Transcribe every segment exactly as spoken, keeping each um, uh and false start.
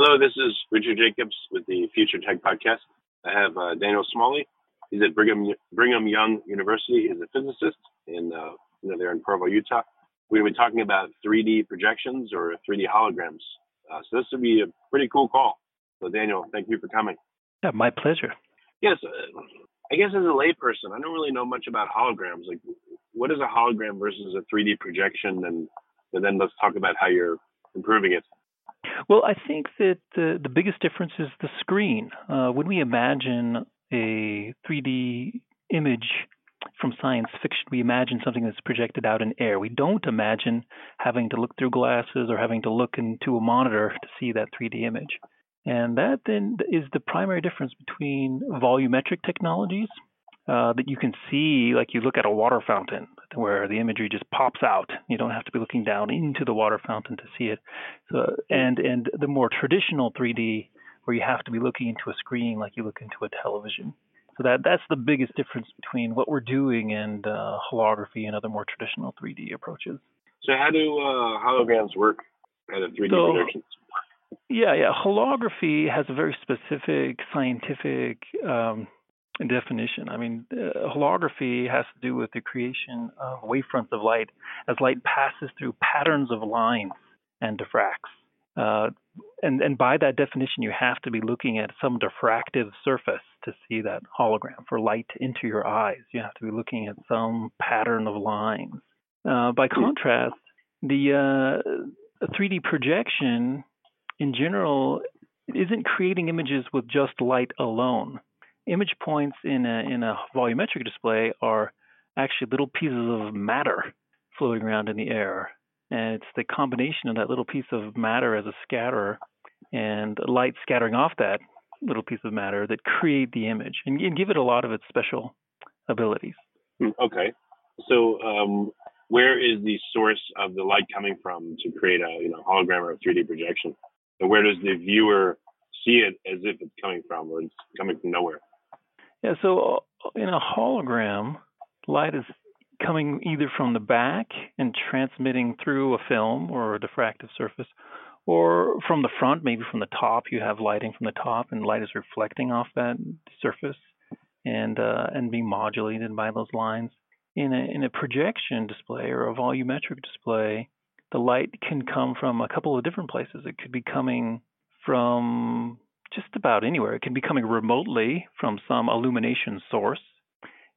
Hello, this is Richard Jacobs with the Future Tech Podcast. I have uh, Daniel Smalley. He's at Brigham Brigham Young University. He's a physicist, and uh, you know, they're in Provo, Utah. We're going to be talking about three D projections or three D holograms. Uh, so this will be a pretty cool call. So Daniel, thank you for coming. Yeah, my pleasure. Yes, uh, I guess as a layperson, I don't really know much about holograms. Like, what is a hologram versus a three D projection? And, and then let's talk about how you're improving it. Well, I think that the, the biggest difference is the screen. Uh, when we imagine a three D image from science fiction, we imagine something that's projected out in air. We don't imagine having to look through glasses or having to look into a monitor to see that three D image. And that then is the primary difference between volumetric technologies uh, that you can see, like you look at a water fountain, where the imagery just pops out. You don't have to be looking down into the water fountain to see it. So, and and the more traditional three D, where you have to be looking into a screen like you look into a television. So that that's the biggest difference between what we're doing and uh, holography and other more traditional three D approaches. So how do uh, holograms work at a three D so, projections? Yeah, yeah. Holography has a very specific scientific um definition. I mean, uh, holography has to do with the creation of wavefronts of light as light passes through patterns of lines and diffracts. Uh, and, and by that definition, you have to be looking at some diffractive surface to see that hologram. For light into your eyes, you have to be looking at some pattern of lines. Uh, by contrast, the uh, three D projection in general isn't creating images with just light alone. Image points in a, in a volumetric display are actually little pieces of matter floating around in the air. And it's the combination of that little piece of matter as a scatterer and light scattering off that little piece of matter that create the image and, and give it a lot of its special abilities. Okay. So um, where is the source of the light coming from to create a you know hologram or a three D projection? And where does the viewer see it as if it's coming from, or it's coming from nowhere? Yeah, so in a hologram, light is coming either from the back and transmitting through a film or a diffractive surface, or from the front, maybe from the top. You have lighting from the top, and light is reflecting off that surface and uh, and being modulated by those lines. In a, in a projection display or a volumetric display, the light can come from a couple of different places. It could be coming from just about anywhere. It can be coming remotely from some illumination source.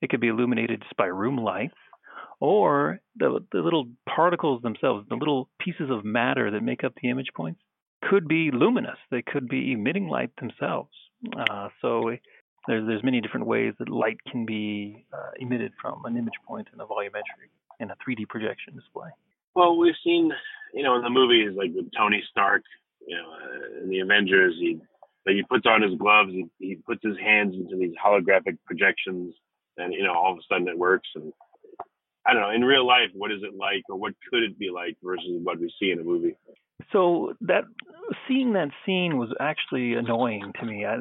It could be illuminated just by room lights, or the, the little particles themselves, the little pieces of matter that make up the image points, could be luminous. They could be emitting light themselves. Uh, so there's, there's many different ways that light can be uh, emitted from an image point in a volumetric, in a three D projection display. Well, we've seen, you know, in the movies, like with Tony Stark, you know, uh, in the Avengers, he like he puts on his gloves, he, he puts his hands into these holographic projections, and you know, all of a sudden it works. And I don't know, in real life, what is it like, or what could it be like versus what we see in a movie? So that seeing that scene was actually annoying to me. I,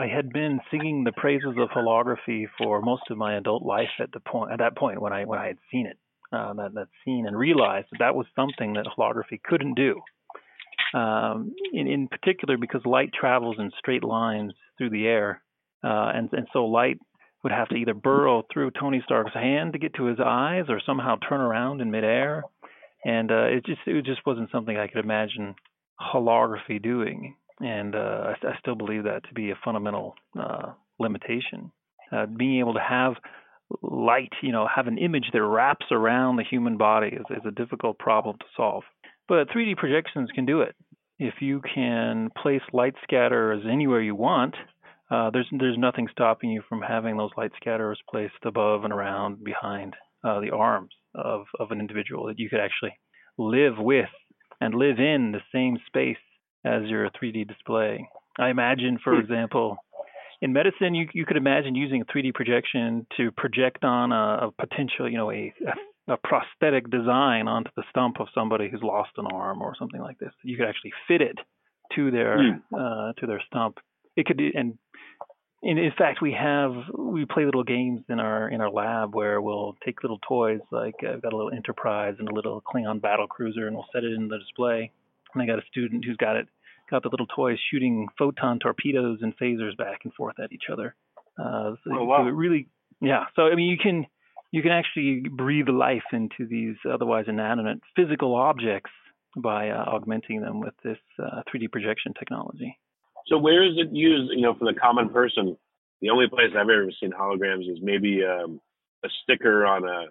I had been singing the praises of holography for most of my adult life at the point at that point when I when I had seen it, uh, that that scene, and realized that that was something that holography couldn't do. Um, in, in particular, because light travels in straight lines through the air, uh, and, and so light would have to either burrow through Tony Stark's hand to get to his eyes, or somehow turn around in midair, and uh, it just it just wasn't something I could imagine holography doing. And uh, I, I still believe that to be a fundamental uh, limitation. Uh, being able to have light, you know, have an image that wraps around the human body is, is a difficult problem to solve. But three D projections can do it. If you can place light scatterers anywhere you want, uh, there's there's nothing stopping you from having those light scatterers placed above and around, behind uh, the arms of, of an individual, that you could actually live with and live in the same space as your three D display. I imagine, for example, in medicine, you, you could imagine using a three D projection to project on a, a potential, you know, a, a prosthetic design onto the stump of somebody who's lost an arm or something like this. You could actually fit it to their mm. uh, to their stump. It could, and in, in fact, we have we play little games in our in our lab where we'll take little toys. Like I've got a little Enterprise and a little Klingon battle cruiser, and we'll set it in the display. And I got a student who's got it. Got the little toys shooting photon torpedoes and phasers back and forth at each other. Uh, so, oh, wow. so it really, yeah. So I mean, you can you can actually breathe life into these otherwise inanimate physical objects by uh, augmenting them with this uh, three D projection technology. So where is it used? You know, for the common person, the only place I've ever seen holograms is maybe um, a sticker on a,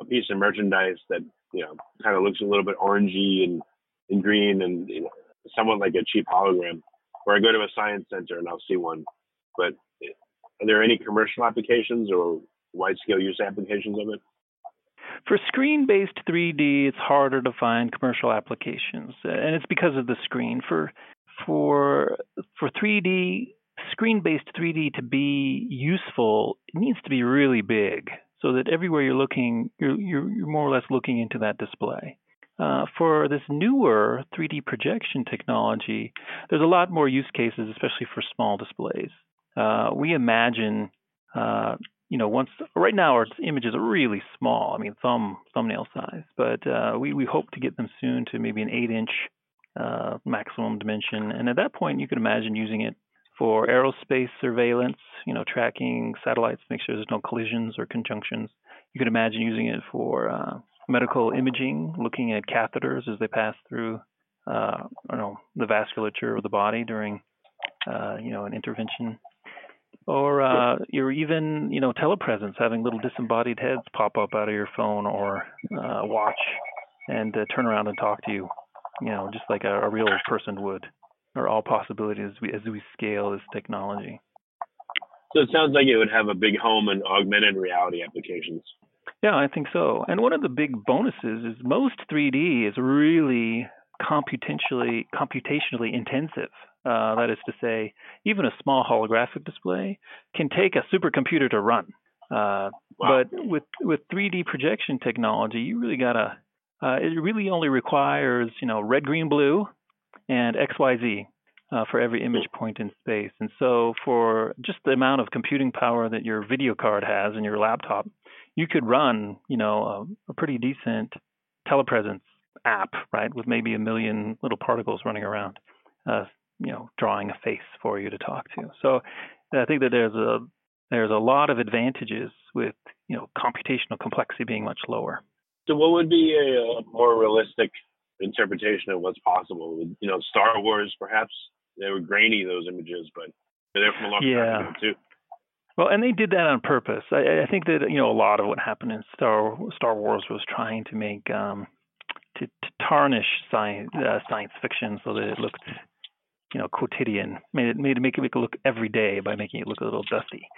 a piece of merchandise that, you know, kind of looks a little bit orangey and, and green and, you know, somewhat like a cheap hologram, or I go to a science center and I'll see one. But are there any commercial applications or wide-scale use applications of it? For screen-based three D, it's harder to find commercial applications, and it's because of the screen. For for for three D, screen-based three D to be useful, it needs to be really big, so that everywhere you're looking, you're you're, you're more or less looking into that display. Uh, for this newer three D projection technology, there's a lot more use cases, especially for small displays. Uh, we imagine, uh, you know, once right now our images are really small. I mean, thumb thumbnail size, but uh, we we hope to get them soon to maybe an eight-inch uh, maximum dimension. And at that point, you could imagine using it for aerospace surveillance, you know, tracking satellites, make sure there's no collisions or conjunctions. You could imagine using it for uh, medical imaging, looking at catheters as they pass through, uh, I don't know, the vasculature of the body during, uh, you know, an intervention, or uh, you're even, you know, telepresence, having little disembodied heads pop up out of your phone or uh, watch and uh, turn around and talk to you, you know, just like a, a real person would. Are all possibilities as we, as we scale this technology. So it sounds like it would have a big home in augmented reality applications. Yeah, I think so. And one of the big bonuses is most three D is really computationally computationally intensive. Uh, that is to say, even a small holographic display can take a supercomputer to run. Uh, wow. But with with three D projection technology, you really gotta. Uh, it really only requires, you know, red, green, blue, and X Y Z uh, for every image point in space. And so for just the amount of computing power that your video card has in your laptop, you could run, you know, a, a pretty decent telepresence app, right, with maybe a million little particles running around, uh, you know, drawing a face for you to talk to. So I think that there's a there's a lot of advantages with, you know, computational complexity being much lower. So what would be a, a more realistic interpretation of what's possible? You know, Star Wars, perhaps they were grainy, those images, but they're from a long yeah. time ago too. Well, and they did that on purpose. I, I think that, you know, a lot of what happened in Star Star Wars was trying to make um, to, to tarnish science uh, science fiction so that it looked, you know, quotidian. Made it made it make it look every day by making it look a little dusty.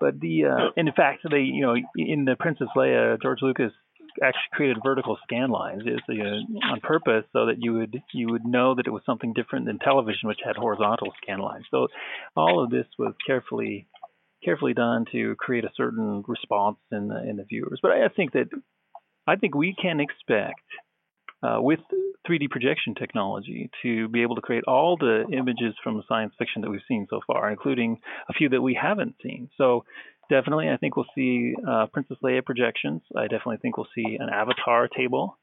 But the uh, and in fact, they you know in the Princess Leia, George Lucas actually created vertical scan lines on purpose so that you would you would know that it was something different than television, which had horizontal scan lines. So all of this was carefully carefully done to create a certain response in the in the viewers. But I think that I think we can expect uh, with three D projection technology to be able to create all the images from science fiction that we've seen so far, including a few that we haven't seen. So definitely, I think we'll see uh, Princess Leia projections. I definitely think we'll see an Avatar table.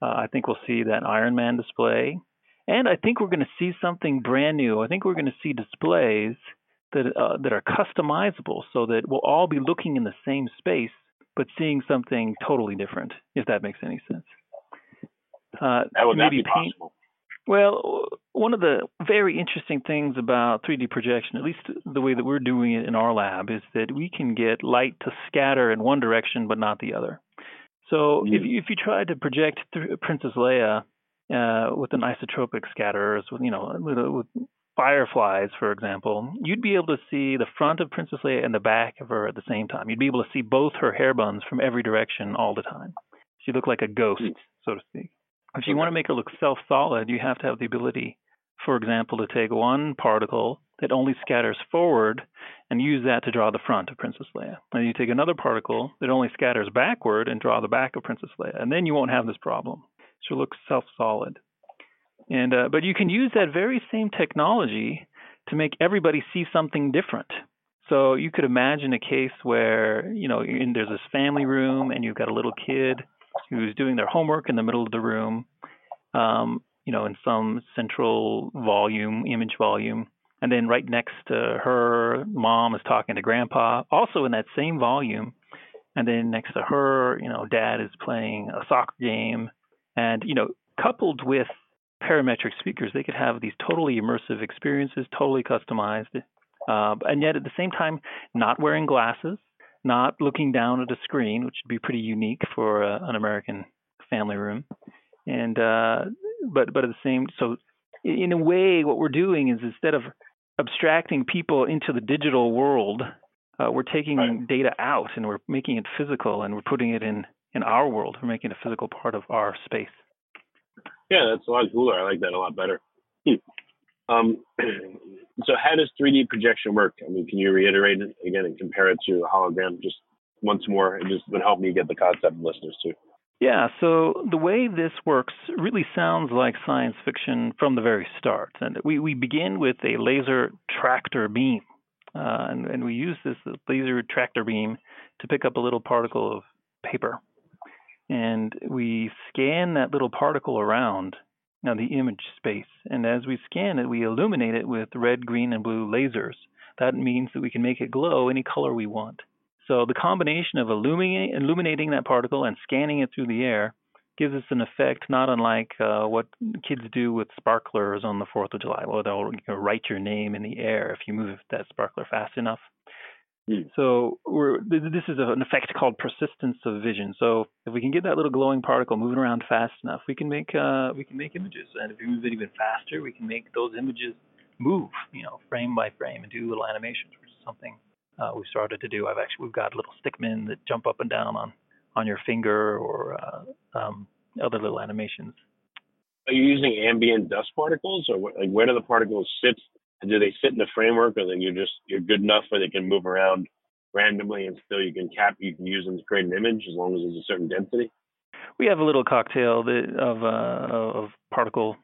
Uh, I think we'll see that Iron Man display. And I think we're going to see something brand new. I think we're going to see displays that uh, that are customizable so that we'll all be looking in the same space but seeing something totally different, if that makes any sense. Uh, that would not be possible. Well, One of the very interesting things about three D projection, at least the way that we're doing it in our lab, is that we can get light to scatter in one direction but not the other. So mm. if, if you try to project th- Princess Leia uh, with an isotropic scatterers, with you know with, with fireflies, for example, you'd be able to see the front of Princess Leia and the back of her at the same time. You'd be able to see both her hair buns from every direction all the time. She looked like a ghost, mm. so to speak. If you want to make it look self-solid, you have to have the ability, for example, to take one particle that only scatters forward and use that to draw the front of Princess Leia. And you take another particle that only scatters backward and draw the back of Princess Leia. And then you won't have this problem. So it looks self-solid. And uh, but you can use that very same technology to make everybody see something different. So you could imagine a case where, you know, in, there's this family room and you've got a little kid who's doing their homework in the middle of the room, um, you know, in some central volume, image volume. And then right next to her, mom is talking to grandpa, also in that same volume. And then next to her, you know, dad is playing a soccer game. And, you know, coupled with parametric speakers, they could have these totally immersive experiences, totally customized. Uh, and yet at the same time, not wearing glasses, not looking down at a screen, which would be pretty unique for uh, an American family room, and uh, but but at the same, so in a way, what we're doing is instead of abstracting people into the digital world, uh, we're taking right. data out and we're making it physical, and we're putting it in in our world. We're making a physical part of our space. Yeah, that's a lot cooler. I like that a lot better. Hmm. Um, So how does three D projection work? I mean, can you reiterate it again and compare it to a hologram just once more? It just would help me get the concept and listeners too. Yeah, so the way this works really sounds like science fiction from the very start. And we, we begin with a laser tractor beam, uh, and, and we use this laser tractor beam to pick up a little particle of paper. And we scan that little particle around now the image space. And as we scan it, we illuminate it with red, green, and blue lasers. That means that we can make it glow any color we want. So the combination of illuminating, illuminating that particle and scanning it through the air gives us an effect not unlike uh, what kids do with sparklers on the fourth of July. Well, they'll you know, write your name in the air if you move that sparkler fast enough. Mm. So we're, this is an effect called persistence of vision. So if we can get that little glowing particle moving around fast enough, we can make uh, we can make images. And if we move it even faster, we can make those images move, you know, frame by frame and do little animations, which is something uh, we've started to do. I've actually we've got little stick men that jump up and down on, on your finger or uh, um, other little animations. Are you using ambient dust particles, or what, like where do the particles sit? Do they sit in the framework, or then you're just you're good enough where they can move around randomly, and still you can cap you can use them to create an image as long as there's a certain density? We have a little cocktail that, of uh, of particle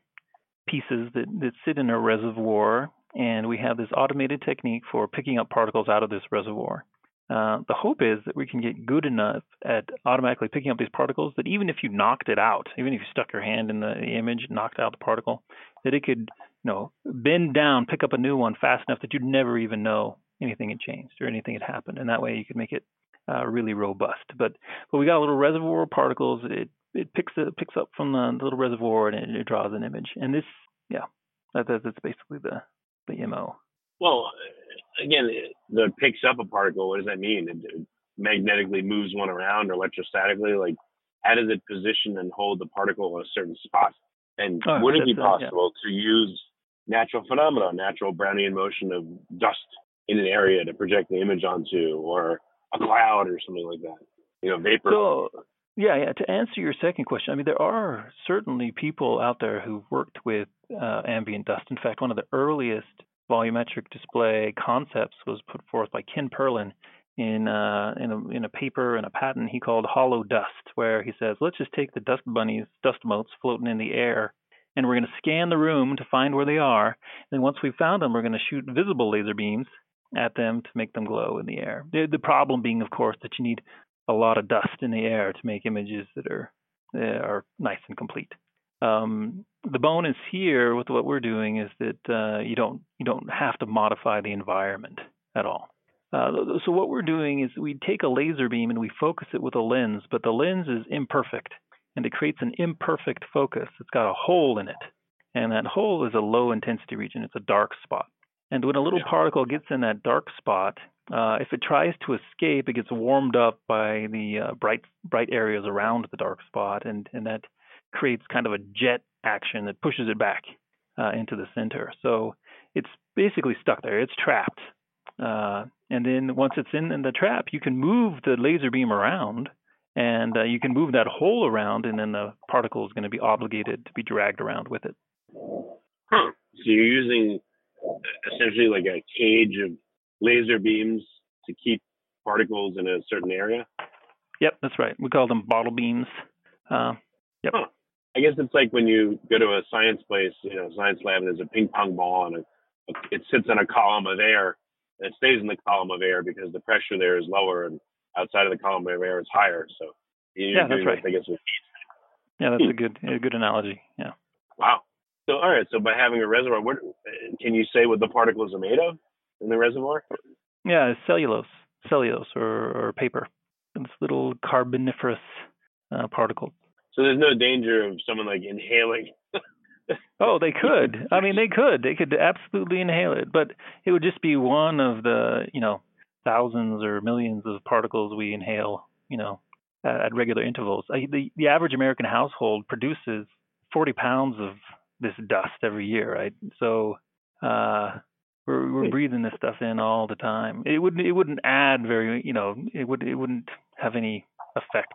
pieces that, that sit in a reservoir, and we have this automated technique for picking up particles out of this reservoir. Uh, the hope is that we can get good enough at automatically picking up these particles that even if you knocked it out, even if you stuck your hand in the image, knocked out the particle, that it could you know, bend down, pick up a new one fast enough that you'd never even know anything had changed or anything had happened. And that way you could make it uh, really robust. But but we got a little reservoir of particles. It it picks it picks up from the little reservoir and it, it draws an image. And this, yeah, that, that's basically the, the M O. Well, again, the picks up a particle, what does that mean? It magnetically moves one around or electrostatically? Like, how does it position and hold the particle in a certain spot? And oh, would it be possible uh, yeah. to use natural phenomena, natural Brownian motion of dust in an area to project the image onto, or a cloud or something like that? You know, vapor. So, yeah, yeah. To answer your second question, I mean, there are certainly people out there who've worked with uh, ambient dust. In fact, one of the earliest volumetric display concepts was put forth by Ken Perlin in uh, in, a, in a paper and a patent he called Hollow Dust, where he says, let's just take the dust bunnies, dust motes floating in the air, and we're going to scan the room to find where they are. And once we've found them, we're going to shoot visible laser beams at them to make them glow in the air. The, the problem being, of course, that you need a lot of dust in the air to make images that are that are nice and complete. Um, the bonus here with what we're doing is that uh, you don't you don't have to modify the environment at all. Uh, so what we're doing is we take a laser beam and we focus it with a lens, but the lens is imperfect, and it creates an imperfect focus. It's got a hole in it. And that hole is a low intensity region. It's a dark spot. And when a little yeah. particle gets in that dark spot, uh, if it tries to escape, it gets warmed up by the uh, bright bright areas around the dark spot, and, and that creates kind of a jet action that pushes it back uh, into the center. So it's basically stuck there. It's trapped. Uh, and then once it's in, in the trap, you can move the laser beam around, and uh, you can move that hole around, and then the particle is going to be obligated to be dragged around with it. Huh. So you're using essentially like a cage of laser beams to keep particles in a certain area? Yep, that's right. We call them bottle beams. Uh, yep. Huh. I guess it's like when you go to a science place, you know, science lab, and there's a ping pong ball, and it, it sits in a column of air, and it stays in the column of air because the pressure there is lower, and outside of the column of air is higher. So you're yeah, doing that's right. I guess with heat. Yeah, that's hmm. a good a good analogy. Yeah. Wow. So, all right, so by having a reservoir, what, can you say what the particles are made of in the reservoir? Yeah, it's cellulose, cellulose or, or paper. It's little carboniferous uh, particles. So there's no danger of someone, like, inhaling? Oh, they could. I mean, they could. They could absolutely inhale it. But it would just be one of the, you know, thousands or millions of particles we inhale, you know, at, at regular intervals. I, the, the average American household produces forty pounds of this dust every year, right? So uh, we're, we're breathing this stuff in all the time. It wouldn't, it wouldn't add very, you know, it would, it wouldn't have any effect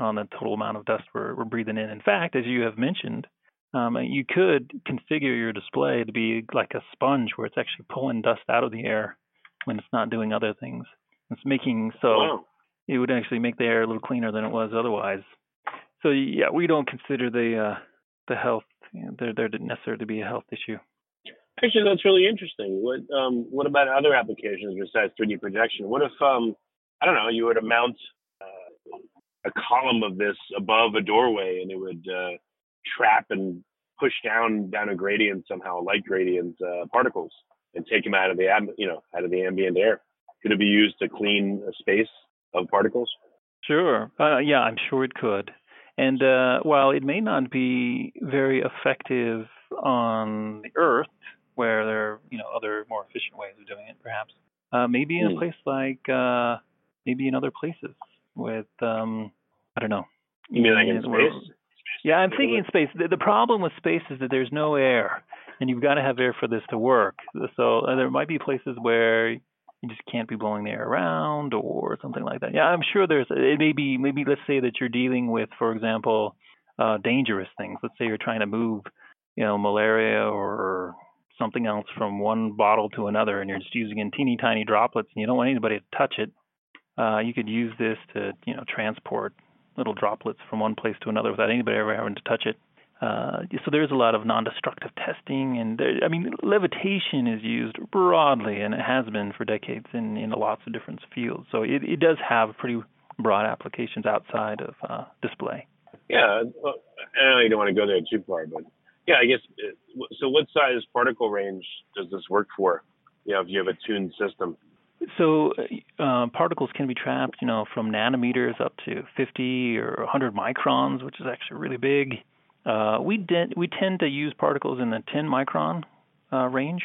on the total amount of dust we're, we're breathing in. In fact, as you have mentioned, um, you could configure your display to be like a sponge, where it's actually pulling dust out of the air when it's not doing other things. It's making so wow. it would actually make the air a little cleaner than it was otherwise. So yeah, we don't consider the uh, the health. Yeah, there, there didn't necessarily be a health issue. Actually, that's really interesting. What, um, what about other applications besides three D projection? What if, um, I don't know, you were to mount uh, a column of this above a doorway, and it would uh, trap and push down down a gradient somehow, light gradient uh, particles, and take them out of the ab- you know out of the ambient air? Could it be used to clean a space of particles? Sure. Uh, yeah, I'm sure it could. And uh, while it may not be very effective on the Earth, where there are, you know, other more efficient ways of doing it, perhaps, uh, maybe in a place like, uh, maybe in other places with, um, I don't know. You mean like in space? Yeah, I'm thinking in space. The, the problem with space is that there's no air, and you've got to have air for this to work. So uh, there might be places where you just can't be blowing the air around or something like that. Yeah, I'm sure there's, it may be, maybe let's say that you're dealing with, for example, uh, dangerous things. Let's say you're trying to move, you know, malaria or something else from one bottle to another, and you're just using in teeny tiny droplets, and you don't want anybody to touch it. Uh, you could use this to, you know, transport little droplets from one place to another without anybody ever having to touch it. Uh, so there's a lot of non-destructive testing, and there, I mean, levitation is used broadly, and it has been for decades in, in lots of different fields. So it, it does have pretty broad applications outside of uh, display. Yeah, well, I know you don't want to go there too far, but yeah, I guess. So what size particle range does this work for? You know, if you have a tuned system. So uh, particles can be trapped, you know, from nanometers up to fifty or one hundred microns, which is actually really big. Uh, we de- we tend to use particles in the ten micron uh, range,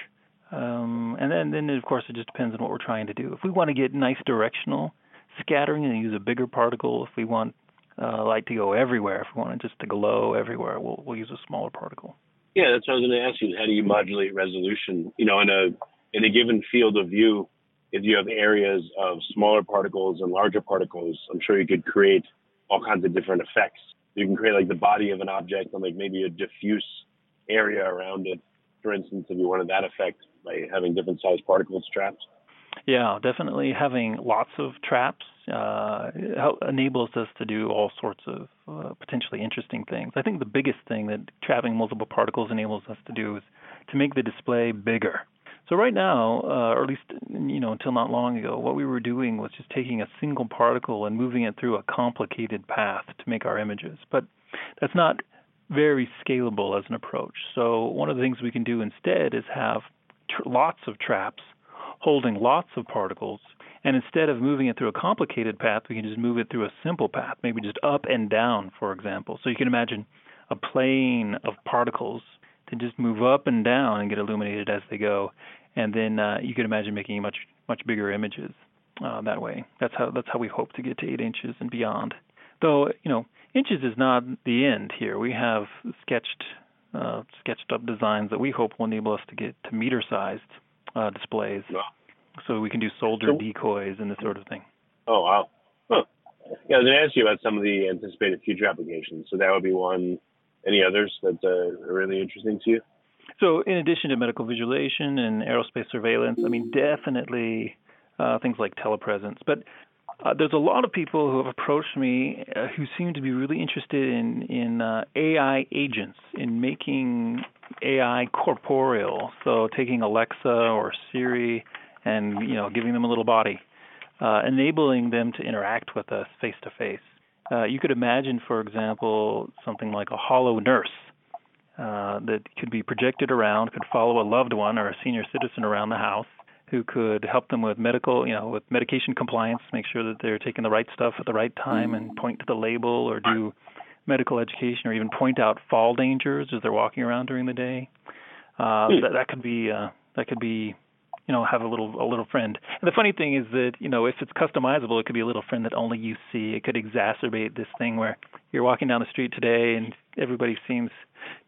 um, and then, then of course it just depends on what we're trying to do. If we want to get nice directional scattering, and use a bigger particle. If we want uh, light to go everywhere, if we want it just to glow everywhere, we'll we'll use a smaller particle. Yeah, that's what I was going to ask you. How do you modulate resolution? You know, in a in a given field of view, if you have areas of smaller particles and larger particles, I'm sure you could create all kinds of different effects. You can create like the body of an object and like maybe a diffuse area around it, for instance, if you wanted that effect by having different sized particles trapped. Yeah, definitely having lots of traps uh, enables us to do all sorts of uh, potentially interesting things. I think the biggest thing that trapping multiple particles enables us to do is to make the display bigger. So right now, uh, or at least, you know, until not long ago, what we were doing was just taking a single particle and moving it through a complicated path to make our images. But that's not very scalable as an approach. So one of the things we can do instead is have tr- lots of traps holding lots of particles. And instead of moving it through a complicated path, we can just move it through a simple path, maybe just up and down, for example. So you can imagine a plane of particles They just move up and down and get illuminated as they go. And then uh, you could imagine making much much bigger images uh, that way. That's how that's how we hope to get to eight inches and beyond. Though, you know, inches is not the end here. We have sketched uh, sketched up designs that we hope will enable us to get to meter-sized uh, displays. Wow. So we can do soldier so, decoys and this sort of thing. Oh, wow. Huh. Yeah, I was going to ask you about some of the anticipated future applications. So that would be one. Any others that uh, are really interesting to you? So in addition to medical visualization and aerospace surveillance, I mean, definitely uh, things like telepresence. But uh, there's a lot of people who have approached me uh, who seem to be really interested in, in uh, A I agents, in making A I corporeal. So taking Alexa or Siri and, you know, giving them a little body, uh, enabling them to interact with us face-to-face. Uh, you could imagine, for example, something like a hollow nurse uh, that could be projected around, could follow a loved one or a senior citizen around the house, who could help them with medical, you know, with medication compliance, make sure that they're taking the right stuff at the right time and point to the label, or do medical education, or even point out fall dangers as they're walking around during the day. Uh, that, that could be, uh, that could be, you know, have a little a little friend. And the funny thing is that, you know, if it's customizable, it could be a little friend that only you see. It could exacerbate this thing where you're walking down the street today and everybody seems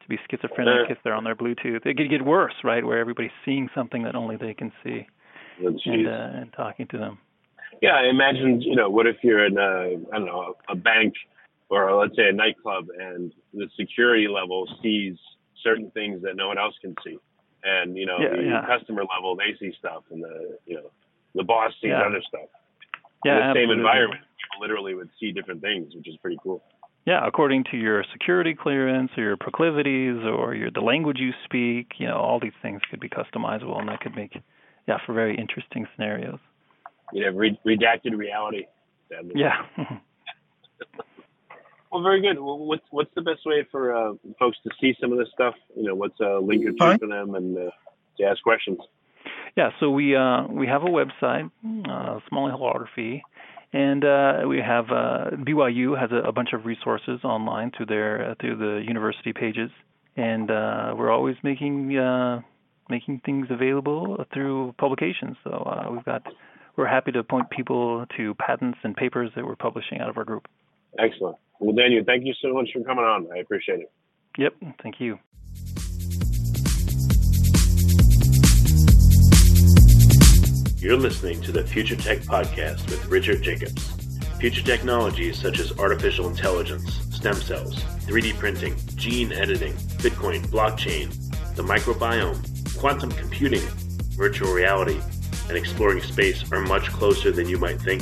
to be schizophrenic uh, if they're on their Bluetooth. It could get worse, right, where everybody's seeing something that only they can see and, uh, and talking to them. Yeah, I imagine, you know, what if you're in, a, I don't know, a bank or let's say a nightclub, and the security level sees certain things that no one else can see. And, you know, yeah, the yeah. customer level, they see stuff, and the, you know, the boss sees yeah. other stuff. Yeah, in the absolutely. same environment, people literally would see different things, which is pretty cool. Yeah, according to your security clearance or your proclivities or your the language you speak, you know, all these things could be customizable, and that could make, yeah, for very interesting scenarios. You know, re- redacted reality. Sadly. Yeah. Well, very good. Well, what's what's the best way for uh, folks to see some of this stuff? You know, what's a link or two for them and uh, to ask questions? Yeah, so we uh, we have a website, uh, Small Holography, and uh, we have uh, B Y U has a, a bunch of resources online through their uh, through the university pages, and uh, we're always making uh, making things available through publications. So uh, we've got we're happy to point people to patents and papers that we're publishing out of our group. Excellent. Well, Daniel, thank you so much for coming on. I appreciate it. Yep, thank you. You're listening to the Future Tech Podcast with Richard Jacobs. Future technologies such as artificial intelligence, stem cells, three D printing, gene editing, Bitcoin, blockchain, the microbiome, quantum computing, virtual reality, and exploring space are much closer than you might think.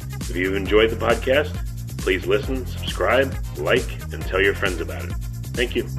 If you've enjoyed the podcast, please listen, subscribe, like, and tell your friends about it. Thank you.